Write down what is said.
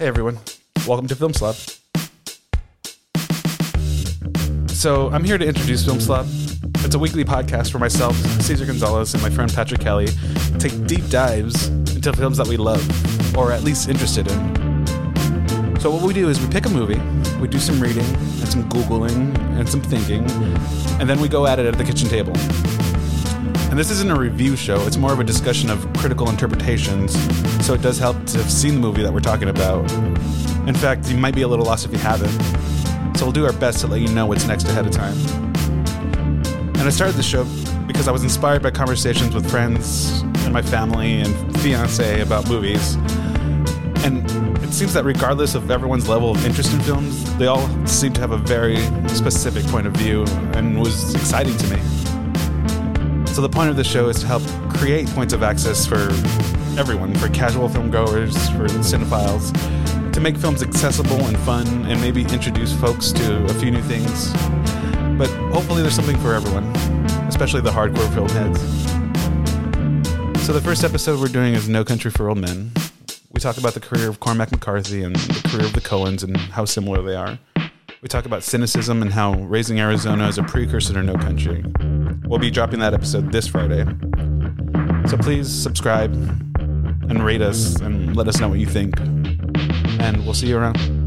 Hey everyone, welcome to Film Slop. So I'm here to introduce Film Slop. It's a weekly podcast where myself, Cesar Gonzalez, and my friend Patrick Kelly take deep dives into films that we love, or at least interested in. So what we do is we pick a movie, we do some reading, and some Googling, and some thinking, and then we go at it at the kitchen table. And this isn't a review show, it's more of a discussion of critical interpretations, so it does help to have seen the movie that we're talking about. In fact, you might be a little lost if you haven't, so we'll do our best to let you know what's next ahead of time. And I started the show because I was inspired by conversations with friends and my family and fiancé about movies. And it seems that regardless of everyone's level of interest in films, they all seem to have a very specific point of view, and was exciting to me. So the point of the show is to help create points of access for everyone, for casual filmgoers, for cinephiles, to make films accessible and fun, and maybe introduce folks to a few new things. But hopefully there's something for everyone, especially the hardcore film heads. So the first episode we're doing is No Country for Old Men. We talk about the career of Cormac McCarthy and the career of the Coens and how similar they are. We talk about cynicism and how Raising Arizona is a precursor to No Country. We'll be dropping that episode this Friday. So please subscribe and rate us and let us know what you think. And we'll see you around.